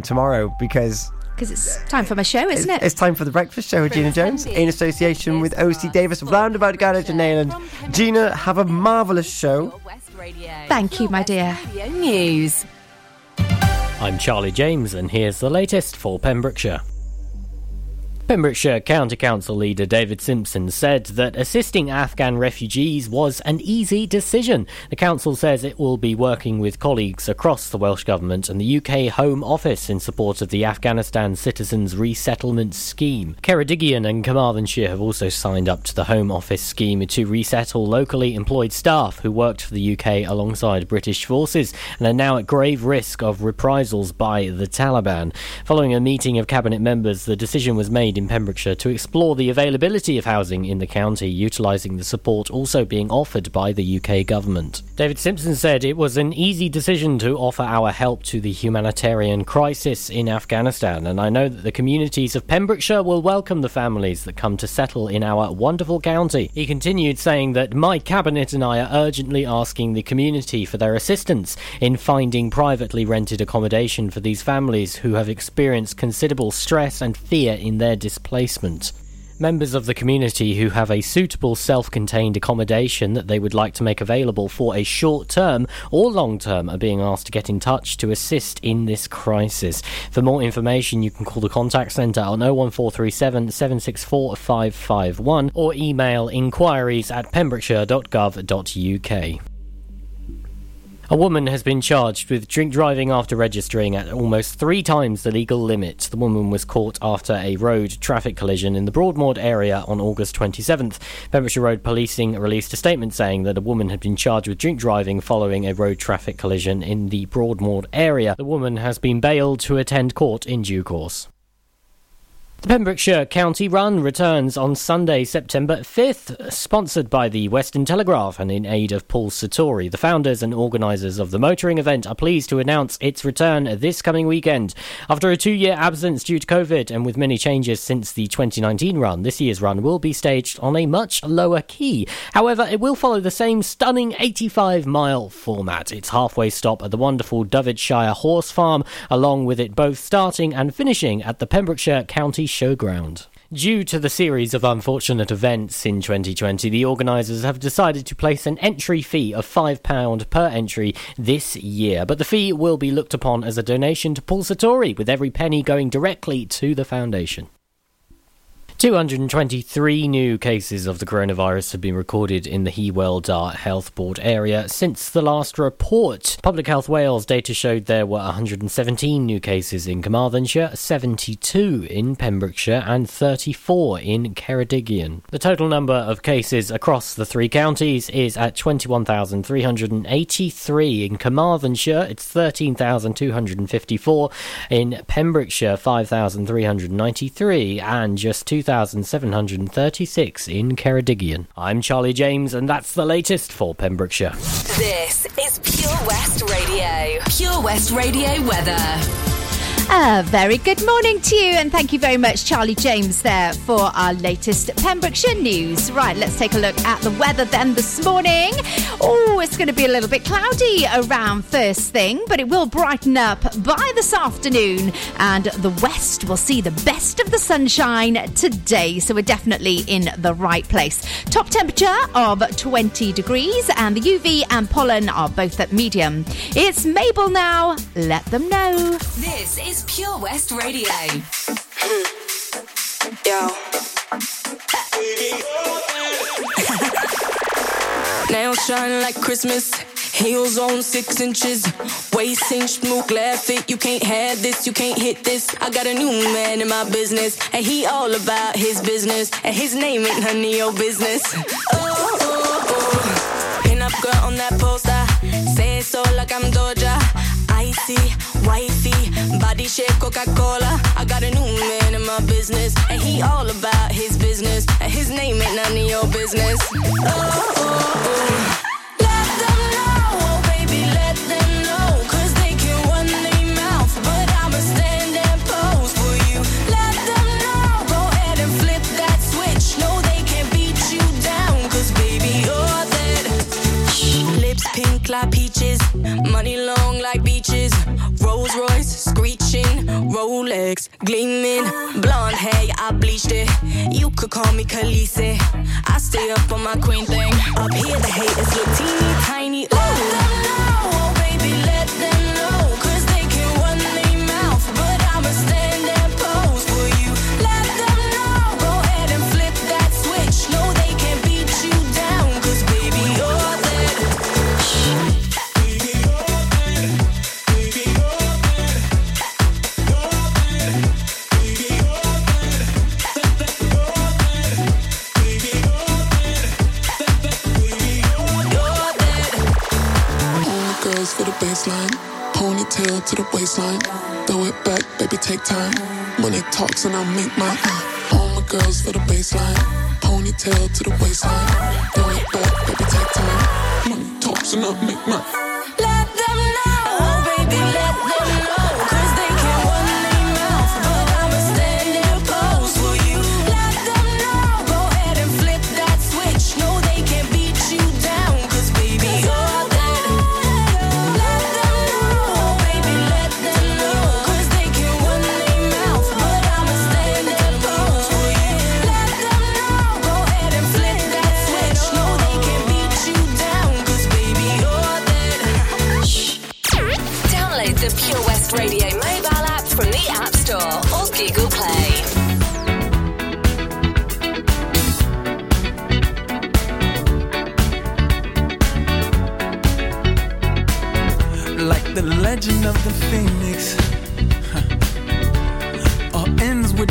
tomorrow because it's time for my show, isn't it? It's time for the Breakfast Show with Gina Jones in association with O.C. Davis, Roundabout Garage in Nayland. Gina, have a marvellous show. Thank you, my dear. News. I'm Charlie James and here's the latest for Pembrokeshire. Pembrokeshire County Council leader David Simpson said that assisting Afghan refugees was an easy decision. The council says it will be working with colleagues across the Welsh Government and the UK Home Office in support of the Afghanistan Citizens Resettlement Scheme. Ceredigion and Carmarthenshire have also signed up to the Home Office scheme to resettle locally employed staff who worked for the UK alongside British forces and are now at grave risk of reprisals by the Taliban. Following a meeting of cabinet members, the decision was made in Pembrokeshire to explore the availability of housing in the county, utilising the support also being offered by the UK government. David Simpson said it was an easy decision to offer our help to the humanitarian crisis in Afghanistan, and I know that the communities of Pembrokeshire will welcome the families that come to settle in our wonderful county. He continued saying that my cabinet and I are urgently asking the community for their assistance in finding privately rented accommodation for these families who have experienced considerable stress and fear in their displacement. Members of the community who have a suitable self-contained accommodation that they would like to make available for a short term or long term are being asked to get in touch to assist in this crisis. For more information, you can call the contact centre on 01437 764 551 or email inquiries@pembrokeshire.gov.uk. A woman has been charged with drink driving after registering at almost 3 times the legal limit. The woman was caught after a road traffic collision in the Broadmoor area on August 27th. Pembrokeshire Road Policing released a statement saying that a woman had been charged with drink driving following a road traffic collision in the Broadmoor area. The woman has been bailed to attend court in due course. The Pembrokeshire County Run returns on Sunday, September 5th, sponsored by the Western Telegraph and in aid of Paul Satori. The founders and organisers of the motoring event are pleased to announce its return this coming weekend. After a 2-year absence due to COVID and with many changes since the 2019 run, this year's run will be staged on a much lower key. However, it will follow the same stunning 85-mile format. Its halfway stop at the wonderful Dovedshire Horse Farm, along with it both starting and finishing at the Pembrokeshire County Showground. Due to the series of unfortunate events in 2020, the organisers have decided to place an entry fee of £5 per entry this year, but the fee will be looked upon as a donation to Paul Satori, with every penny going directly to the foundation. 223 new cases of the coronavirus have been recorded in the Hywel Dda Health Board area since the last report. Public Health Wales data showed there were 117 new cases in Carmarthenshire, 72 in Pembrokeshire and 34 in Ceredigion. The total number of cases across the 3 counties is at 21,383 in Carmarthenshire, it's 13,254 in Pembrokeshire, 5,393 and just 2,736 in Ceredigion. I'm Charlie James and that's the latest for Pembrokeshire. This is Pure West Radio. Pure West Radio weather. A very good morning to you and thank you very much, Charlie James, there for our latest Pembrokeshire news. Right, let's take a look at the weather then this morning. Oh, it's going to be a little bit cloudy around first thing, but it will brighten up by this afternoon and the west will see the best of the sunshine today, so we're definitely in the right place. Top temperature of 20 degrees and the UV and pollen are both at medium. It's Mabel now. Let them know. This is Pure West Radio. Yo. Nails shine like Christmas. Heels on 6 inches. Waist inch, smoke, laugh it. You can't have this, you can't hit this. I got a new man in my business, and he all about his business, and his name ain't none of your business. Oh, oh, oh. Pin up girl on that poster. Say it so like I'm Doja. Icy, wifey, body shape Coca-Cola. I got a new man in my business, and he all about his business, and his name ain't none of your business. Oh, oh, oh. Peaches, money long like beaches, Rolls Royce screeching, Rolex gleaming, blonde hair, I bleached it. You could call me Khaleesi. I stay up on my queen thing. Up here, the haters look teeny tiny. Let them know, oh baby, let them know. 'Cause they can run their mouth, but I'ma stand and pose for you. Let them know, go ahead and flip that switch. No, they can't beat you down, 'cause baby, you're that. For the baseline, ponytail to the waistline, throw it back, baby, take time. Money talks and I make mine. All my girls for the baseline, ponytail to the waistline, throw it back, baby, take time. Money talks and I make mine. Let them know, oh baby, let them know, 'cause they can't run their mouth, but I'ma stand and pose for you. Let them know, go ahead and flip that switch. No, they can't beat you down, 'cause baby, you're. The Pure West Radio mobile app from the App Store or Google Play. Like the legend of the phoenix, all ends with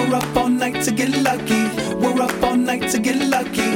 We're up all night to get lucky.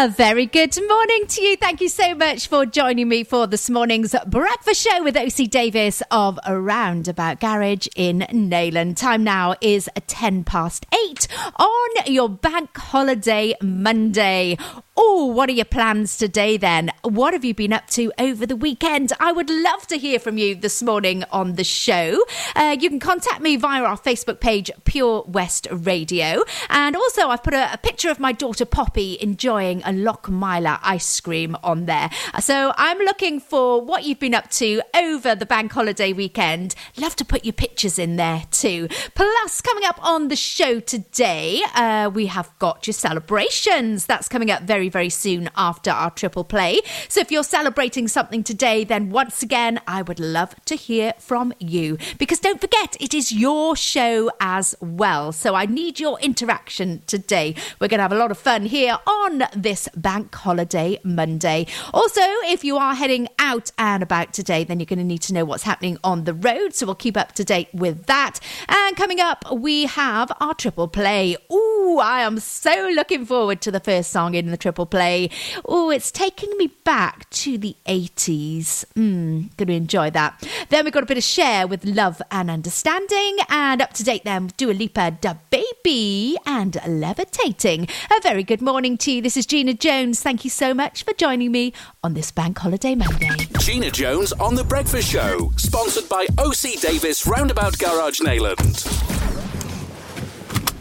A very good morning to you. Thank you so much for joining me for this morning's Breakfast Show with O.C. Davis of Roundabout Garage in Nayland. Time now is 8:10 on your bank holiday Monday. Oh, what are your plans today then? What have you been up to over the weekend? I would love to hear from you this morning on the show. You can contact me via our Facebook page, Pure West Radio. And also I've put a picture of my daughter Poppy enjoying a Lochmyler ice cream on there. So I'm looking for what you've been up to over the bank holiday weekend. Love to put your pictures in there too. Plus, coming up on the show today, we have got your celebrations. That's coming up very soon after our triple play. So if you're celebrating something today, then once again, I would love to hear from you, because don't forget, it is your show as well. So I need your interaction today. We're going to have a lot of fun here on this Bank Holiday Monday. Also, if you are heading out and about today, then you're going to need to know what's happening on the road. So we'll keep up to date with that. And coming up, we have our triple play. Ooh, I am so looking forward to the first song in the triple play. Oh, it's taking me back to the 80s. Gonna enjoy that. Then we've got a bit of Share with Love and Understanding, and up to date then, Dua Lipa, Da Baby and Levitating. A very good morning to you. This is Gina Jones. Thank you so much for joining me on this Bank Holiday Monday. Gina Jones on The Breakfast Show, sponsored by O.C. Davis Roundabout Garage Nayland.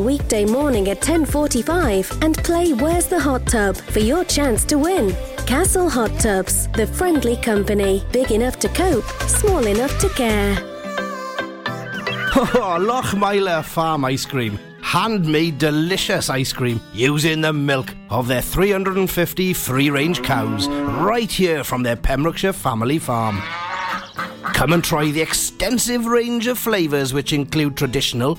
weekday morning at 10:45 and play Where's the Hot Tub for your chance to win. Castle Hot Tubs, the friendly company, big enough to cope, small enough to care. Lochmyler Farm Ice Cream. Handmade delicious ice cream using the milk of their 350 free-range cows right here from their Pembrokeshire family farm. Come and try the extensive range of flavours which include traditional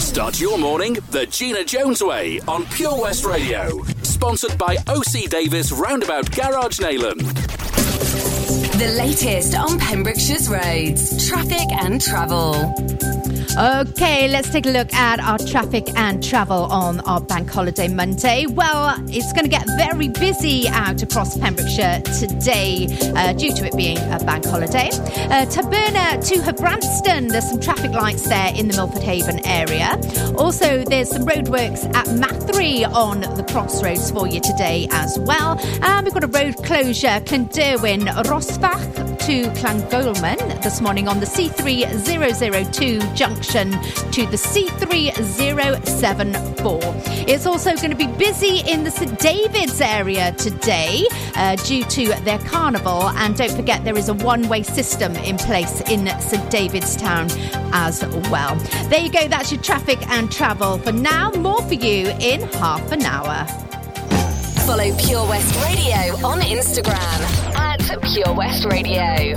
Start your morning the Gina Jones way on Pure West Radio. Sponsored by O.C. Davis Roundabout Garage Nayland. The latest on Pembrokeshire's roads, traffic and travel. OK, let's take a look at our traffic and travel on our Bank Holiday Monday. Well, it's going to get very busy out across Pembrokeshire today due to it being a bank holiday. Taberna to Branston, there's some traffic lights there in the Milford Haven area. Also, there's some roadworks at Mathry on the crossroads for you today as well. We've got a road closure, Clendirwin, Rosbach to Llangolman this morning on the C3002 junction to the C3074. It's also going to be busy in the St David's area today due to their carnival, and don't forget there is a one-way system in place in St David's town as well. There you go, that's your traffic and travel for now. More for you in half an hour. Follow Pure West Radio on Instagram at Pure West Radio.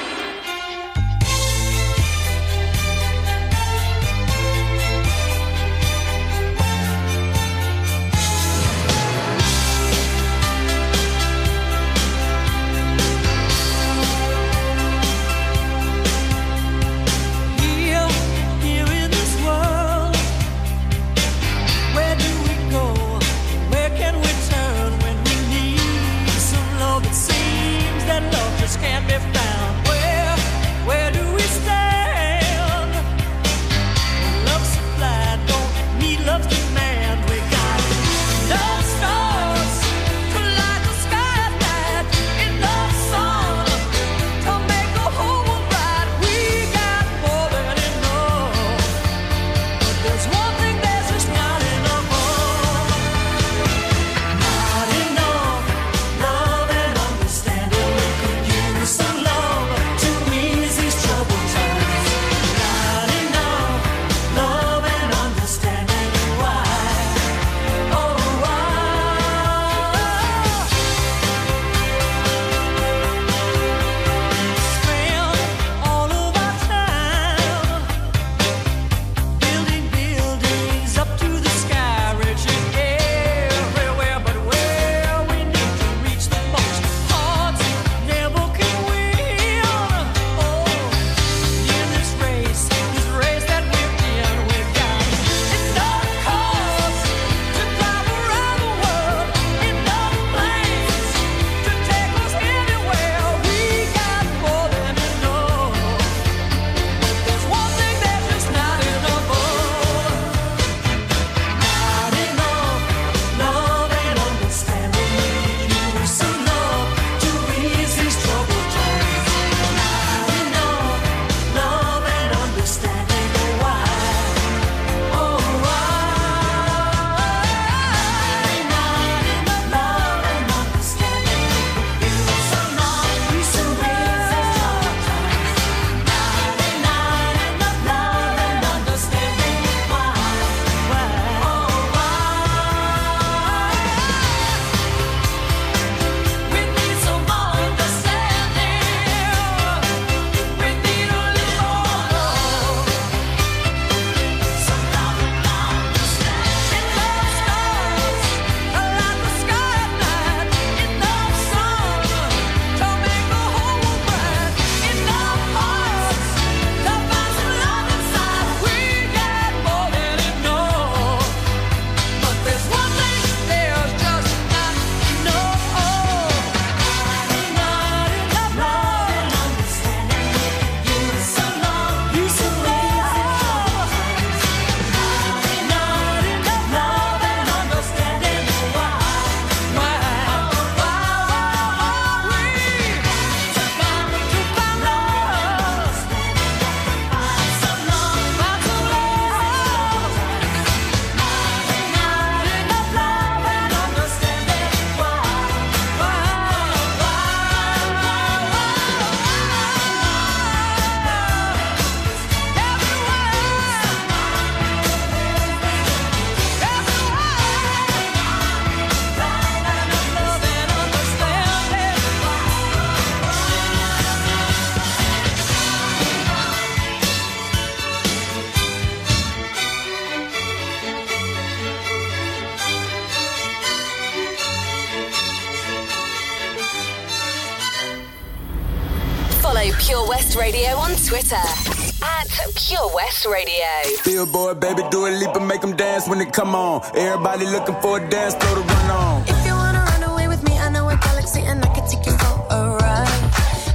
Twitter at Pure West Radio. Billboard, baby, do a leap and make them dance when they come on. Everybody looking for a dance floor to run on. If you wanna run away with me, I know a galaxy and I can take you for a ride.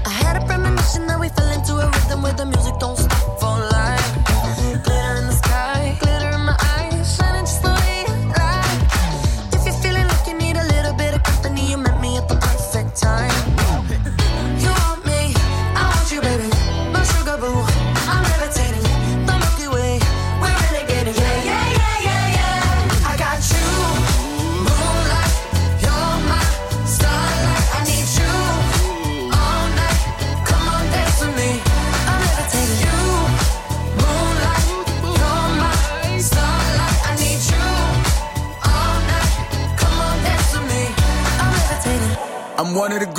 I had a premonition that we fell into a rhythm where the music don't stop for life. Glitter in the sky, glitter in my eyes, shining just the way I like. If you're feeling like you need a little bit of company, you met me at the perfect time. You I'm one of the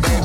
baby.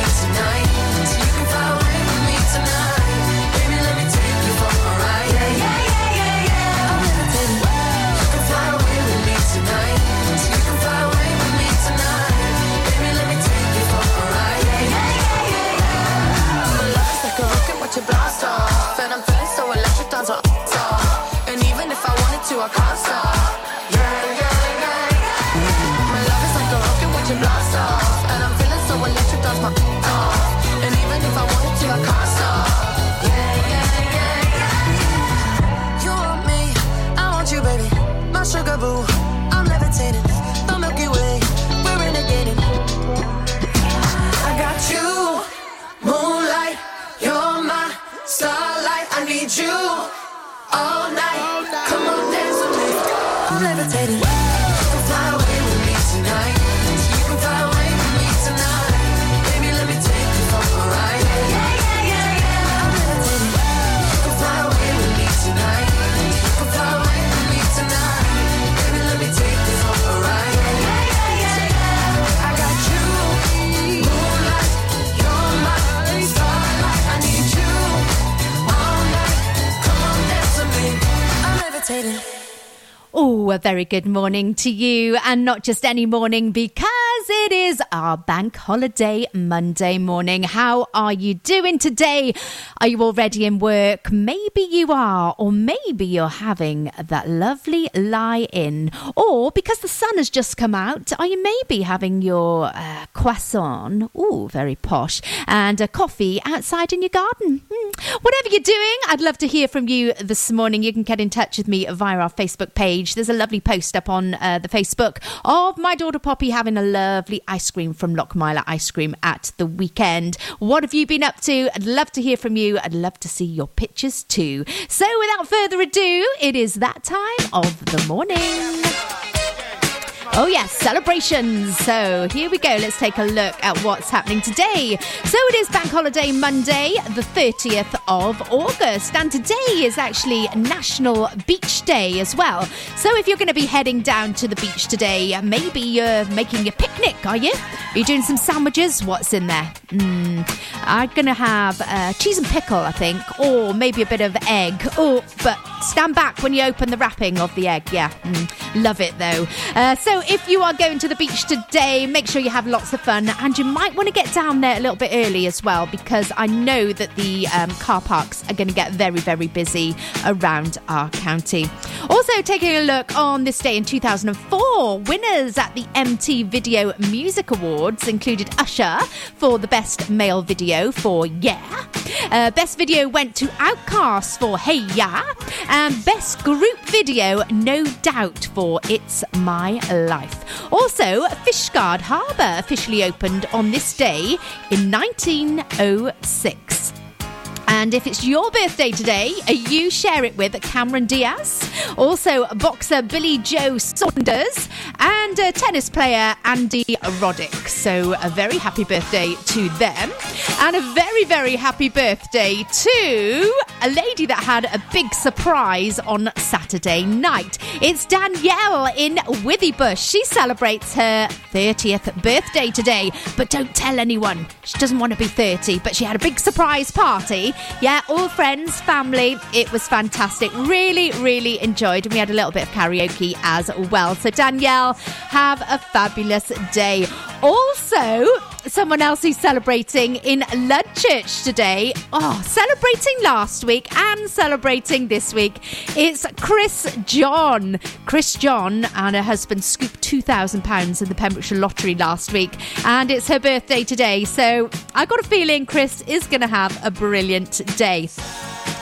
can fly away with me tonight. Baby, let me take you for a ride. Yeah, yeah, yeah, yeah, yeah. I'm lost like a rocket, watch it blast off. And I'm feeling so electric, dance on off. And even if I wanted to, I can't stop. Yeah, yeah, yeah, yeah. My love is like a rocket, watch it blast off. And I'm feeling so electric, dance my off. And even if I wanted to, I can't stop. Yeah, yeah, yeah, yeah. You want me, I want you, baby. My sugar boo, I'm levitating. The Milky Way, we're renegading. I got you, moonlight, you're my starlight. I need you all night. Come on, dance with me. I'm levitating. You can fly away with me tonight. You can fly away with me tonight. Baby, let me take you for a ride. Yeah, yeah, yeah, yeah, yeah. I'm levitating. You can fly away with me tonight. You can fly away with me tonight. Baby, let me take you for a ride. Yeah, yeah, yeah, yeah, yeah. I got you, moonlight, you're my starlight. I need you all night. Come on, dance with me. I'm levitating. Oh, a very good morning to you, and not just any morning, because it is our bank holiday Monday morning. How are you doing today? Are you already in work? Maybe you are, or maybe you're having that lovely lie-in. Or because the sun has just come out, are you maybe having your croissant, ooh, very posh, and a coffee outside in your garden? Whatever you're doing, I'd love to hear from you this morning. You can get in touch with me via our Facebook page. There's a lovely post up on the Facebook of my daughter Poppy having a lovely ice cream from Lochmyler Ice Cream at the weekend. What have you been up to? I'd love to hear from you. I'd love to see your pictures too. So without further ado, it is that time of the morning. Oh yes, celebrations. So here we go. Let's take a look at what's happening today. So it is Bank Holiday Monday, the 30th of August. And today is actually National Beach Day as well. So if you're going to be heading down to the beach today, maybe you're making a picnic, are you? Are you doing some sandwiches? What's in there? I'm going to have cheese and pickle, I think, or maybe a bit of egg. Oh, but stand back when you open the wrapping of the egg. Yeah, love it though. So if you are going to the beach today, make sure you have lots of fun, and you might want to get down there a little bit early as well, because I know that the car parks are going to get very, very busy around our county. Also taking a look on this day in 2004, winners at the MT Video Music Awards included Usher for the Best Male Video for Yeah. Best Video went to Outkast for Hey Ya, and Best Group Video, No Doubt for It's My Life. Also, Fishguard Harbour officially opened on this day in 1906. And if it's your birthday today, you share it with Cameron Diaz, also boxer Billy Joe Saunders, and tennis player Andy Roddick. So a very happy birthday to them. And a very, very happy birthday to a lady that had a big surprise on Saturday night. It's Danielle in Withybush. She celebrates her 30th birthday today, but don't tell anyone. She doesn't want to be 30, but she had a big surprise party. Yeah, all friends, family. It was fantastic. Really, really enjoyed. And we had a little bit of karaoke as well. So Danielle, have a fabulous day. Also, someone else who's celebrating in Ludchurch today. Oh, celebrating last week and celebrating this week. It's Chris John. Chris John and her husband scooped £2,000 in the Pembrokeshire Lottery last week. And it's her birthday today. So I got a feeling Chris is going to have a brilliant day.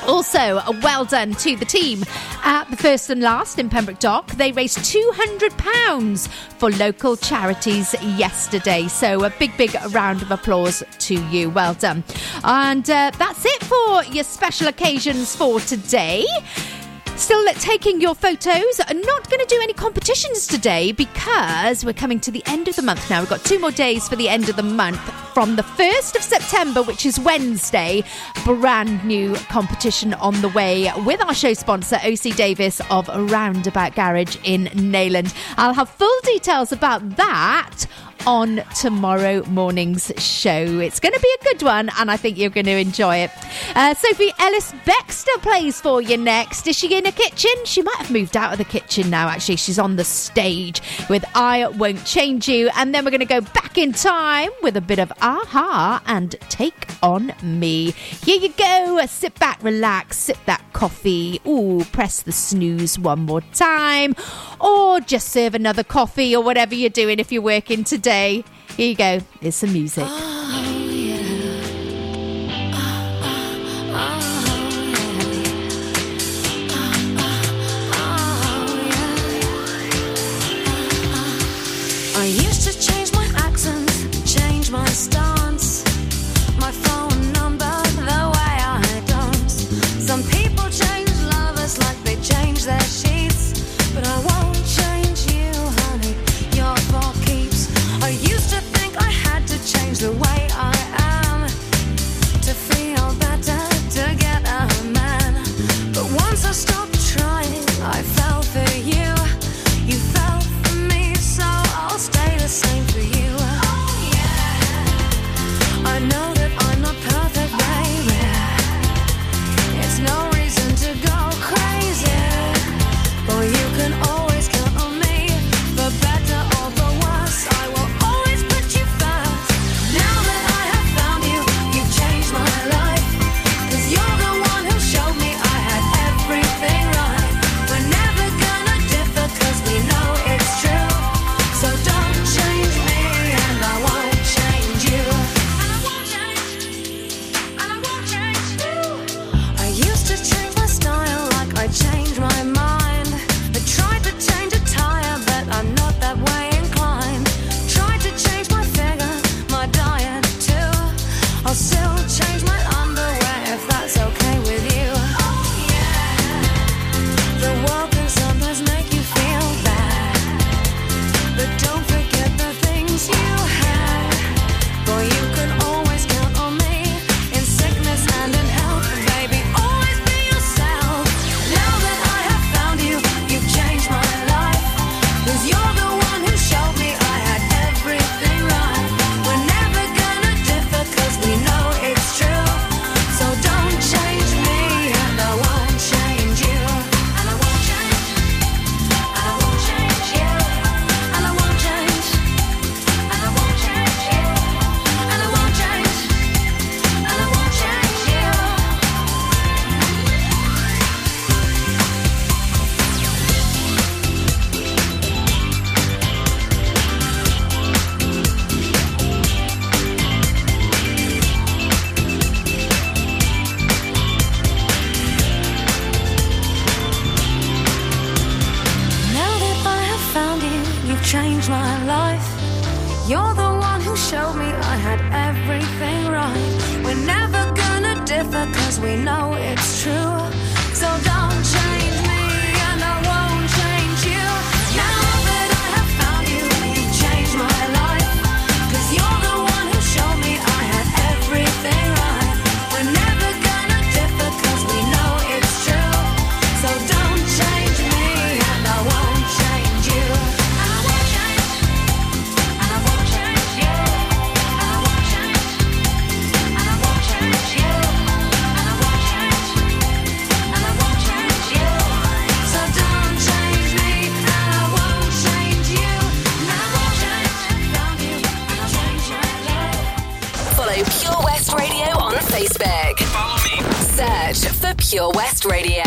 Also, a well done to the team at the First and Last in Pembroke Dock. They raised £200 for local charities yesterday. So a big, big round of applause to you. Well done. And that's it for your special occasions for today. Still taking your photos. I'm not going to do any competitions today because we're coming to the end of the month now. We've got 2 more days for the end of the month. From the 1st of September, which is Wednesday, brand new competition on the way with our show sponsor, O.C. Davis of Roundabout Garage in Nayland. I'll have full details about that on tomorrow morning's show. It's going to be a good one, and I think you're going to enjoy it. Sophie Ellis-Bexter plays for you next. Is she in a kitchen? She might have moved out of the kitchen now, actually. She's on the stage with I Won't Change You, and then we're going to go back in time with a bit of Aha and Take On Me. Here you go. Sit back, relax, sip that coffee. Ooh, press the snooze one more time, or just serve another coffee or whatever you're doing if you're working today. Here you go. It's the music. Oh, yeah. I used to change my accent, change my stance, my phone number, the way I dance. Some people change lovers like they change their sheets, but I won't. Change the way I am, to feel better, to get a man. But once I stopped trying, I fell for you. You fell for me, so I'll stay the same for you. Oh yeah, I know that I'm not perfect, baby. Yeah. It's no reason to go crazy, but you can always count on me for better or for worse. I will. Pure West Radio.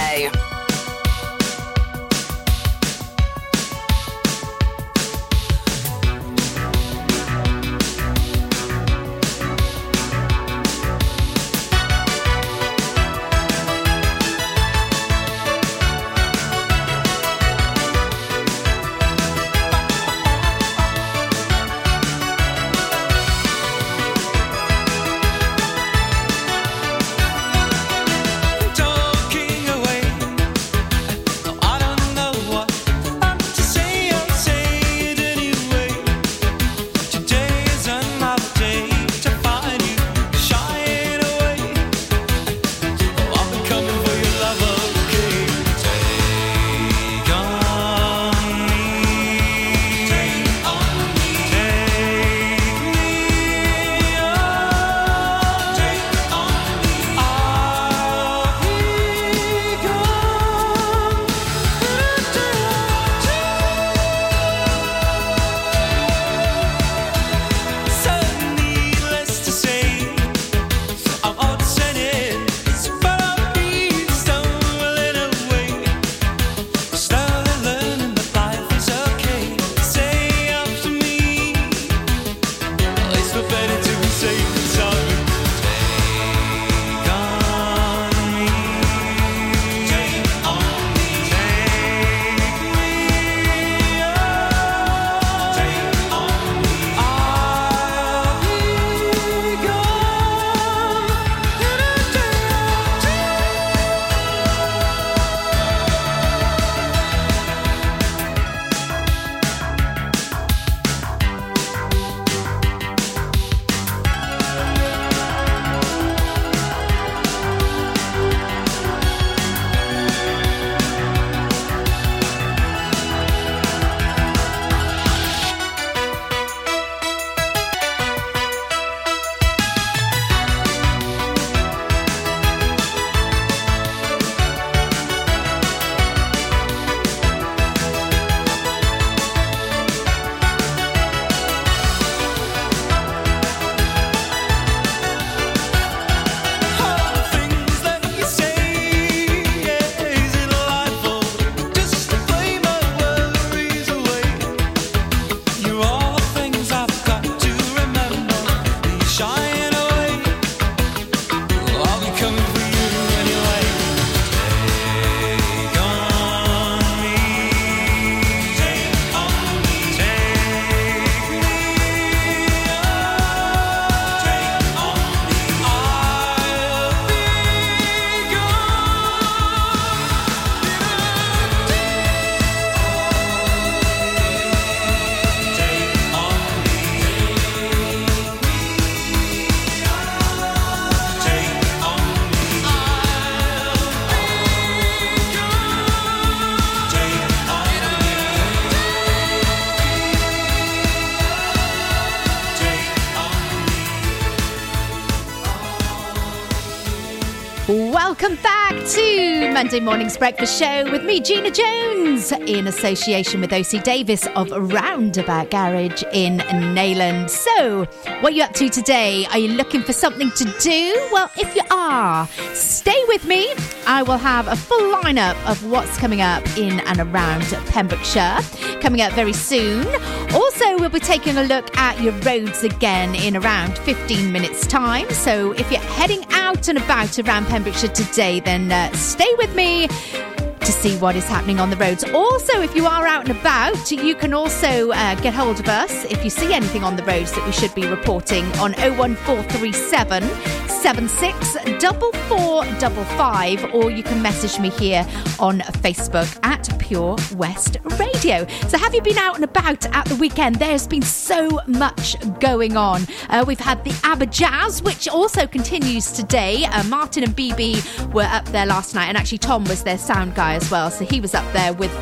Welcome back to Monday morning's Breakfast Show with me, Gina Jones, in association with O.C. Davis of Roundabout Garage in Nayland. So, what are you up to today? Are you looking for something to do? Well, if you are, stay with me. I will have a full lineup of what's coming up in and around Pembrokeshire coming up very soon. Also, we'll be taking a look at your roads again in around 15 minutes' time. So if you're heading out and about around Pembrokeshire today, then stay with me to see what is happening on the roads. Also, if you are out and about, you can also get hold of us if you see anything on the roads that we should be reporting on 01437 764455, or you can message me here on Facebook at Pure West Radio. So have you been out and about at the weekend? There's been so much going on. We've had the Aber Jazz, which also continues today. Martin and Bibi were up there last night, and actually Tom was their sound guy as well, so he was up there with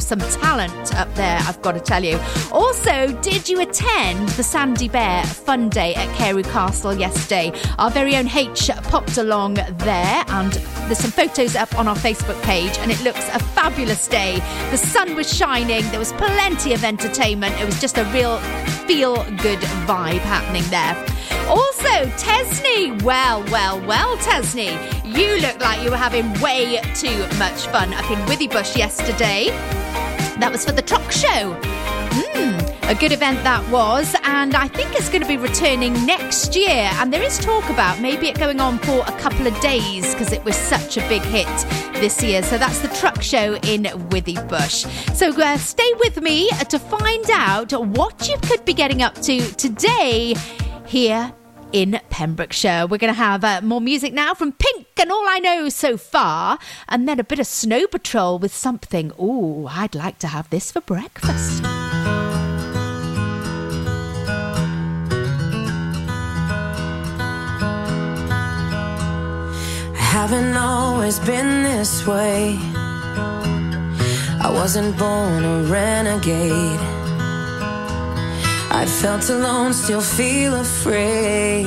some talent up there, I've got to tell you. Also, did you attend the Sandy Bear Fun Day at Carew Castle yesterday? Our very own H popped along there, and there's some photos up on our Facebook page, and it looks a fabulous day. The sun was shining, there was plenty of entertainment, it was just a real feel-good vibe happening there. Also, Tesney. Well, Tesney. You look like you were having way too much fun up in Withybush yesterday. That was for the Truck Show. A good event that was, and I think it's going to be returning next year, and there is talk about maybe it going on for a couple of days because it was such a big hit this year. So that's the Truck Show in Withybush. So stay with me to find out what you could be getting up to today here in Pembrokeshire. We're going to have more music now from Pink and All I Know So Far, and then a bit of Snow Patrol with something. Ooh, I'd like to have this for breakfast. Haven't always been this way. I wasn't born a renegade. I felt alone, still feel afraid.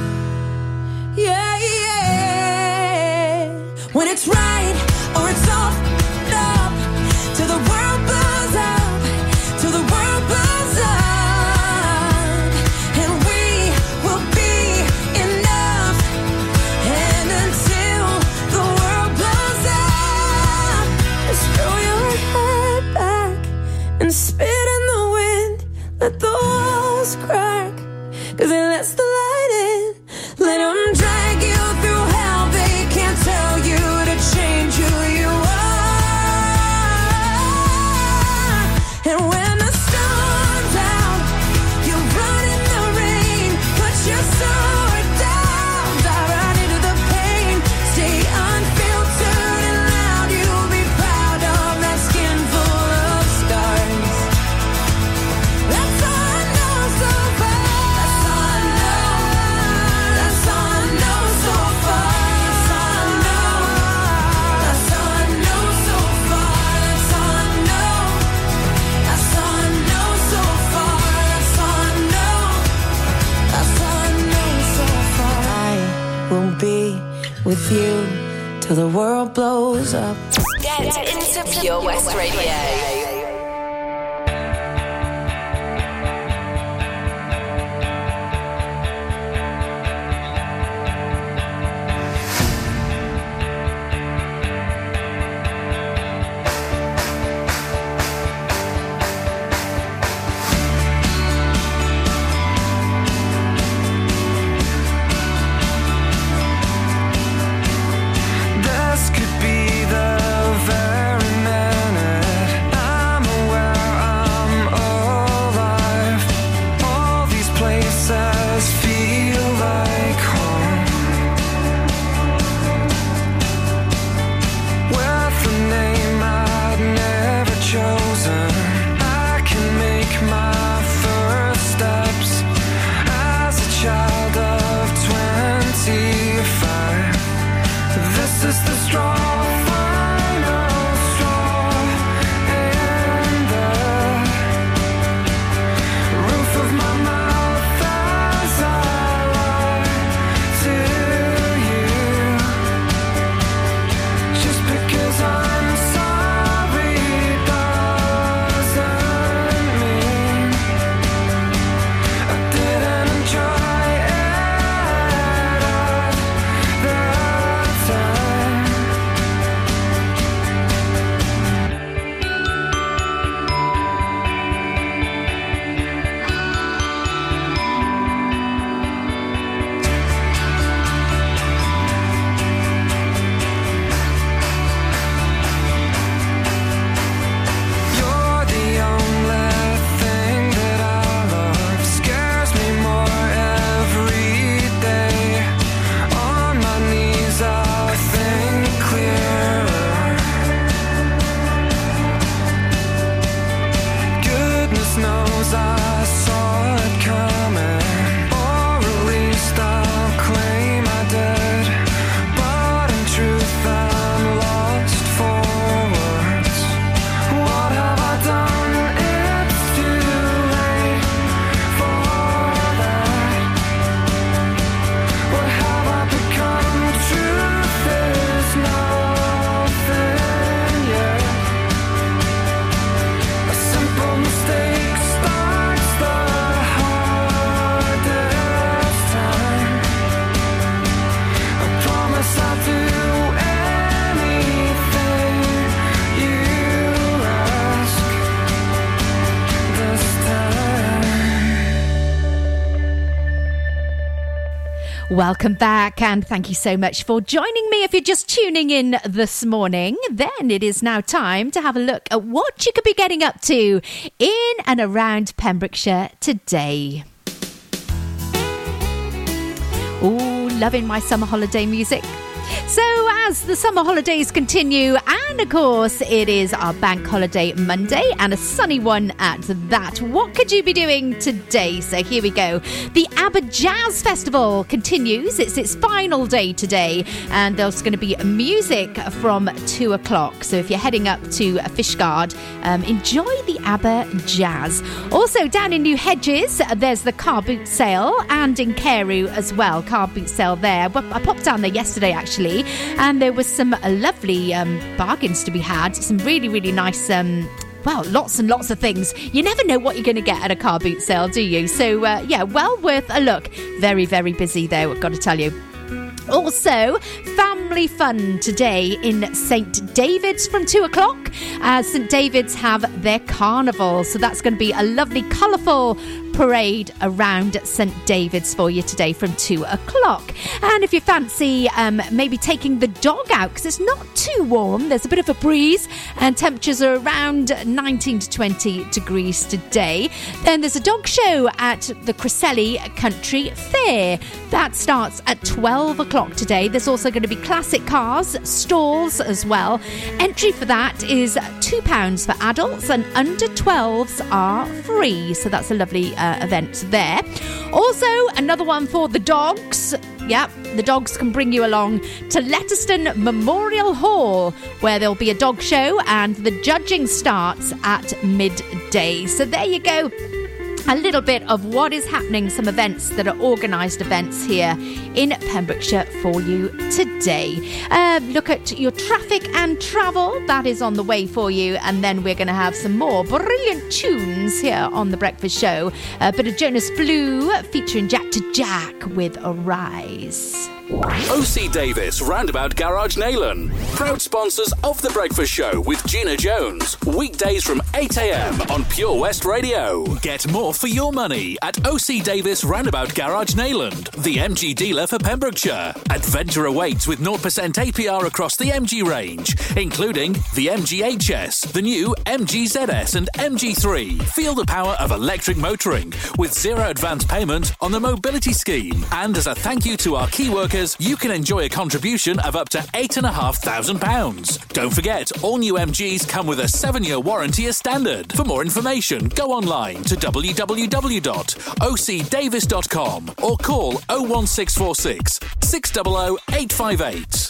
yeah, yeah. When it's right or it's off and up, till the world blows up, till the world blows up. And we will be enough, and until the world blows up, just throw your head back and spit in the wind. Let the walls crack, cause it lets the light in. Let them drag you through hell, they can't tell you to change who you are. And when the storm's out, you run in the rain, put your sword down, dive right into the pain. Stay unfiltered and loud, you'll be proud of that skin full of scars. That's all I know so far. That's all I know. with you till the world blows up. Get into Pure West Radio. Welcome back, and thank you so much for joining me. If you're just tuning in this morning, then it is now time to have a look at what you could be getting up to in and around Pembrokeshire today. Oh, loving my summer holiday music. So as the summer holidays continue, and of course it is our bank holiday Monday and a sunny one at that, what could you be doing today? So here we go. The Aber Jazz Festival continues. It's its final day today, and there's going to be music from 2 o'clock. So if you're heading up to Fishguard, enjoy the Aber Jazz. Also down in New Hedges, there's the car boot sale, and in Carew as well, car boot sale there. I popped down there yesterday actually, and there was some lovely bargains to be had, some really, really nice, well, lots and lots of things. You never know what you're going to get at a car boot sale, do you? So, yeah, well worth a look. Very, very busy though, I've got to tell you. Also, family fun today in St David's from 2 o'clock. St David's have their carnival, so that's going to be a lovely, colourful parade around St David's for you today from 2 o'clock. And if you fancy maybe taking the dog out, because it's not too warm, there's a bit of a breeze, and temperatures are around 19 to 20 degrees today, then there's a dog show at the Cresseli Country Fair. That starts at 12 o'clock today. There's also going to be classic cars, stalls as well. Entry for that is £2 for adults, and under 12s are free, so that's a lovely event there. Also, another one for the dogs. Yep, the dogs can bring you along to Letterston Memorial Hall, where there'll be a dog show, and the judging starts at midday. So there you go. a little bit of what is happening, some events that are organised events here in Pembrokeshire for you today. Look at your traffic and travel, that is on the way for you, and then we're going to have some more brilliant tunes here on The Breakfast Show. A bit of Jonas Blue featuring Jack to Jack with Arise. O.C. Davis, Roundabout Garage, Nayland. Proud sponsors of The Breakfast Show with Gina Jones. Weekdays from 8 a.m. on Pure West Radio. Get more for your money at O.C. Davis, Roundabout Garage, Nayland, the MG dealer for Pembrokeshire. Adventure awaits with 0% APR across the MG range, including the MG HS, the new MG ZS and MG3. Feel the power of electric motoring with zero advance payment on the mobility scheme. And as a thank you to our key workers, you can enjoy a contribution of up to £8,500. Don't forget, all new MGs come with a 7-year warranty as standard. For more information, go online to www.ocdavis.com or call 01646 600 858.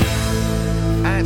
At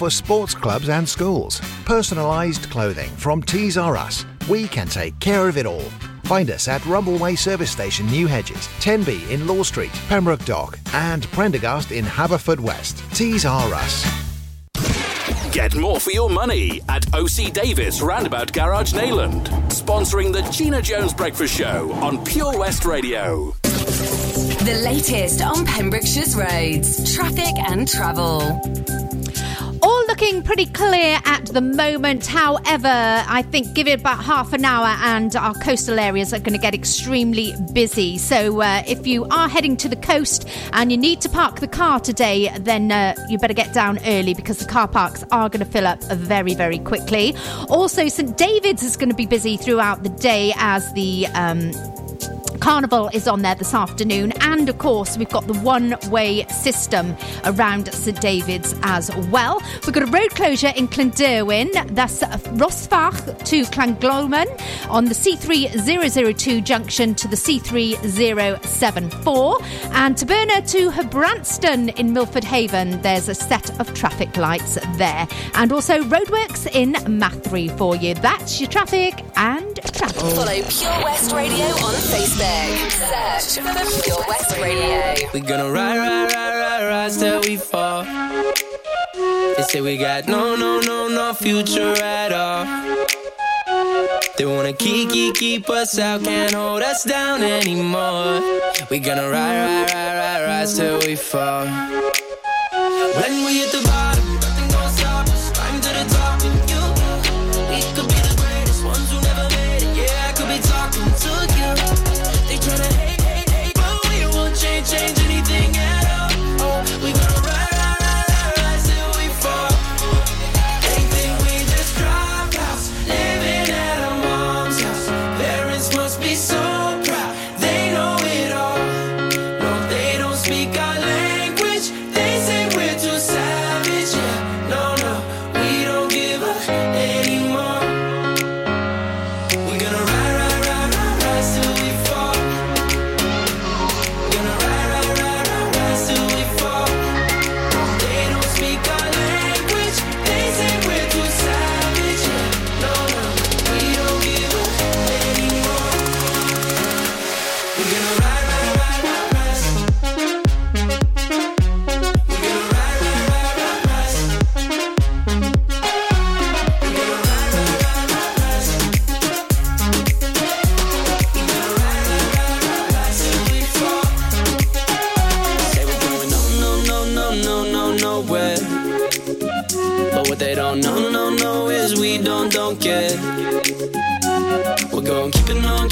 for sports clubs and schools. Personalised clothing from Tees R Us. We can take care of it all. Find us at Rumbleway Service Station, New Hedges, 10B in Law Street, Pembroke Dock and Prendergast in Haverfordwest. Tees R Us. Get more for your money at O.C. Davis Roundabout Garage, Nayland. Sponsoring the Gina Jones Breakfast Show on Pure West Radio. The latest on Pembrokeshire's roads, traffic and travel. All looking pretty clear at the moment. However, I think give it about half an hour and our coastal areas are going to get extremely busy. So if you are heading to the coast and you need to park the car today, then you better get down early because the car parks are going to fill up very, very quickly. Also, St David's is going to be busy throughout the day as the Carnival is on there this afternoon, and of course we've got the one-way system around St David's as well. We've got a road closure in Llanderwin, that's Rosfach to Llangollen on the C3002 junction to the C3074, and Taberna to Herbrandston in Milford Haven. There's a set of traffic lights there, and also roadworks in Mathry for you. That's your traffic and travel. Follow Pure West Radio on Facebook. Search for Pure West Radio. We're gonna ride, ride, ride, ride, ride till we fall. They say we got no future at all. They wanna keep us out, can't hold us down anymore. We're gonna ride, ride, ride, ride, ride till we fall. When we hit the bottom, nothing gon' stop us. Climb to the top and you, we could be the greatest ones who never made it. Yeah, I could be talking to you. Tryna hate, but we won't change anything at all. Oh, we gonna ride till we fall. They think we just dropped out, living at our mom's house. Parents must be so proud, they know it all. No, they don't speak our language, they say we're too savage. go, keeping on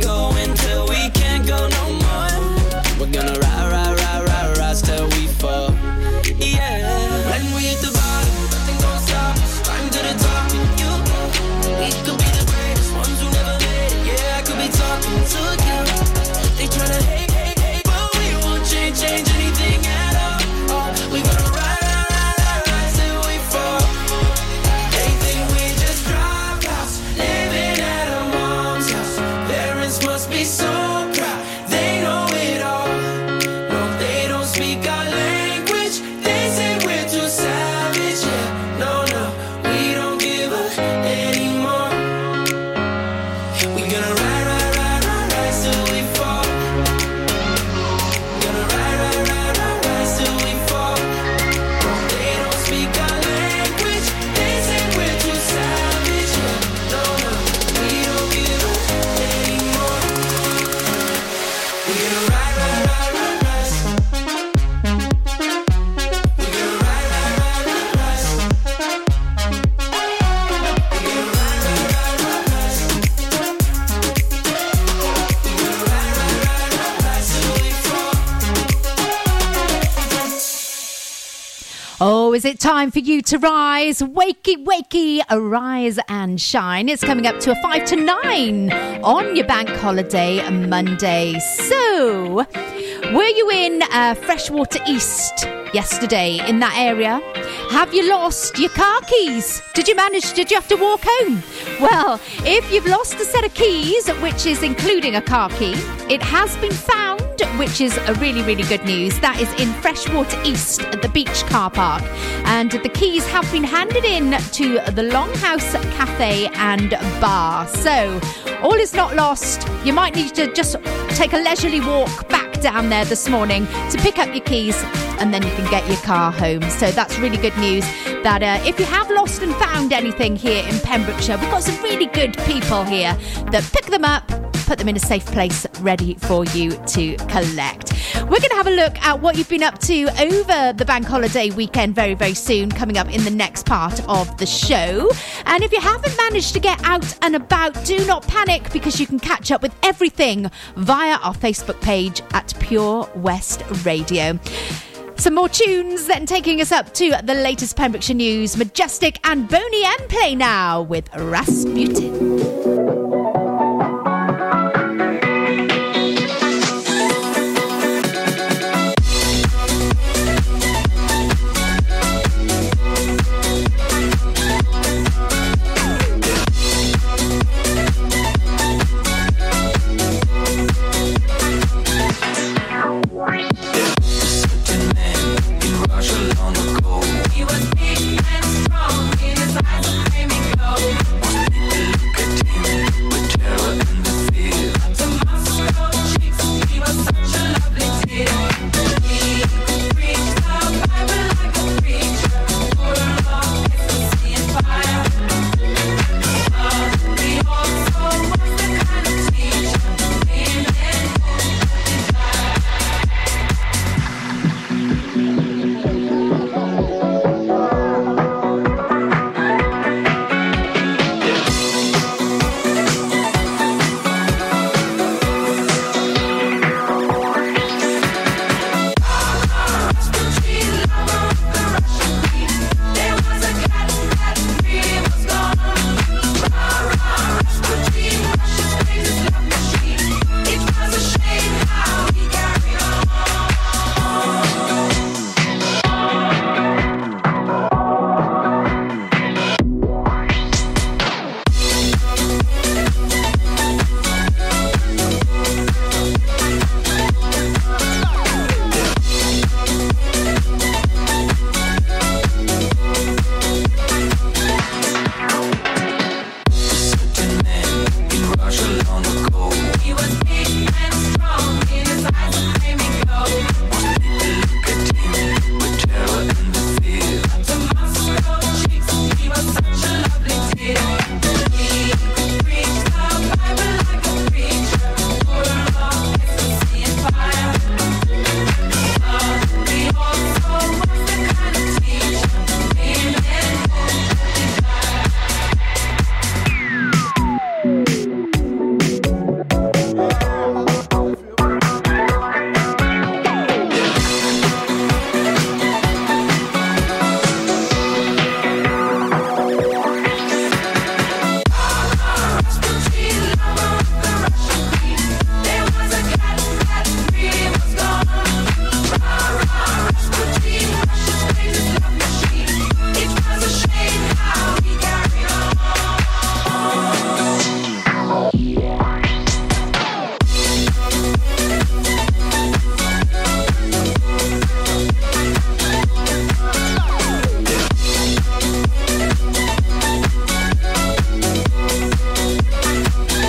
going till we can't go no more. We're gonna ride, rise till we fall. Yeah. When we hit the bottom, nothing gon' stop us. Climb to the top, and you know we could be the greatest ones who never made it. Yeah, I could be talking to you. They tryna hate, but we won't change anything at all. Oh, we gonna ride till we fall. They think we just dropped out, living at our mom's house. Parents must be so proud. They know it all. No, they don't speak our language. They say we're too savage. Yeah, no, we don't give up anymore. We gonna ride till we fall. Gonna ride till we fall. No, they don't speak our language. They say we're too savage. Yeah, no, we don't give up anymore. We gonna ride. We gonna ride. We gonna ride. We gonna ride till we fall. Oh, is it time for you to rise? Wakey, arise and shine. It's coming up to a 5 to 9 on your bank holiday Monday. So, were you in Freshwater East yesterday in that area? Have you lost your car keys? Did you have to walk home? Well, if you've lost a set of keys, which is including a car key, it has been found, which is a really good news. That is in Freshwater East at the beach car park. And the keys have been handed in to the Longhouse Cafe and Bar. So, all is not lost. You might need to just take a leisurely walk back down there this morning to pick up your keys, and then you can get your car home. So that's really good news. That if you have lost and found anything here in Pembrokeshire, we've got some really good people here that pick them up, put them in a safe place ready for you to collect. We're going to have a look at what you've been up to over the bank holiday weekend very soon, coming up in the next part of the show. And if you haven't managed to get out and about, do not panic, because you can catch up with everything via our Facebook page at Pure West Radio. Some more tunes then taking us up to the latest Pembrokeshire news. Majestic and Boney M play now with Rasputin.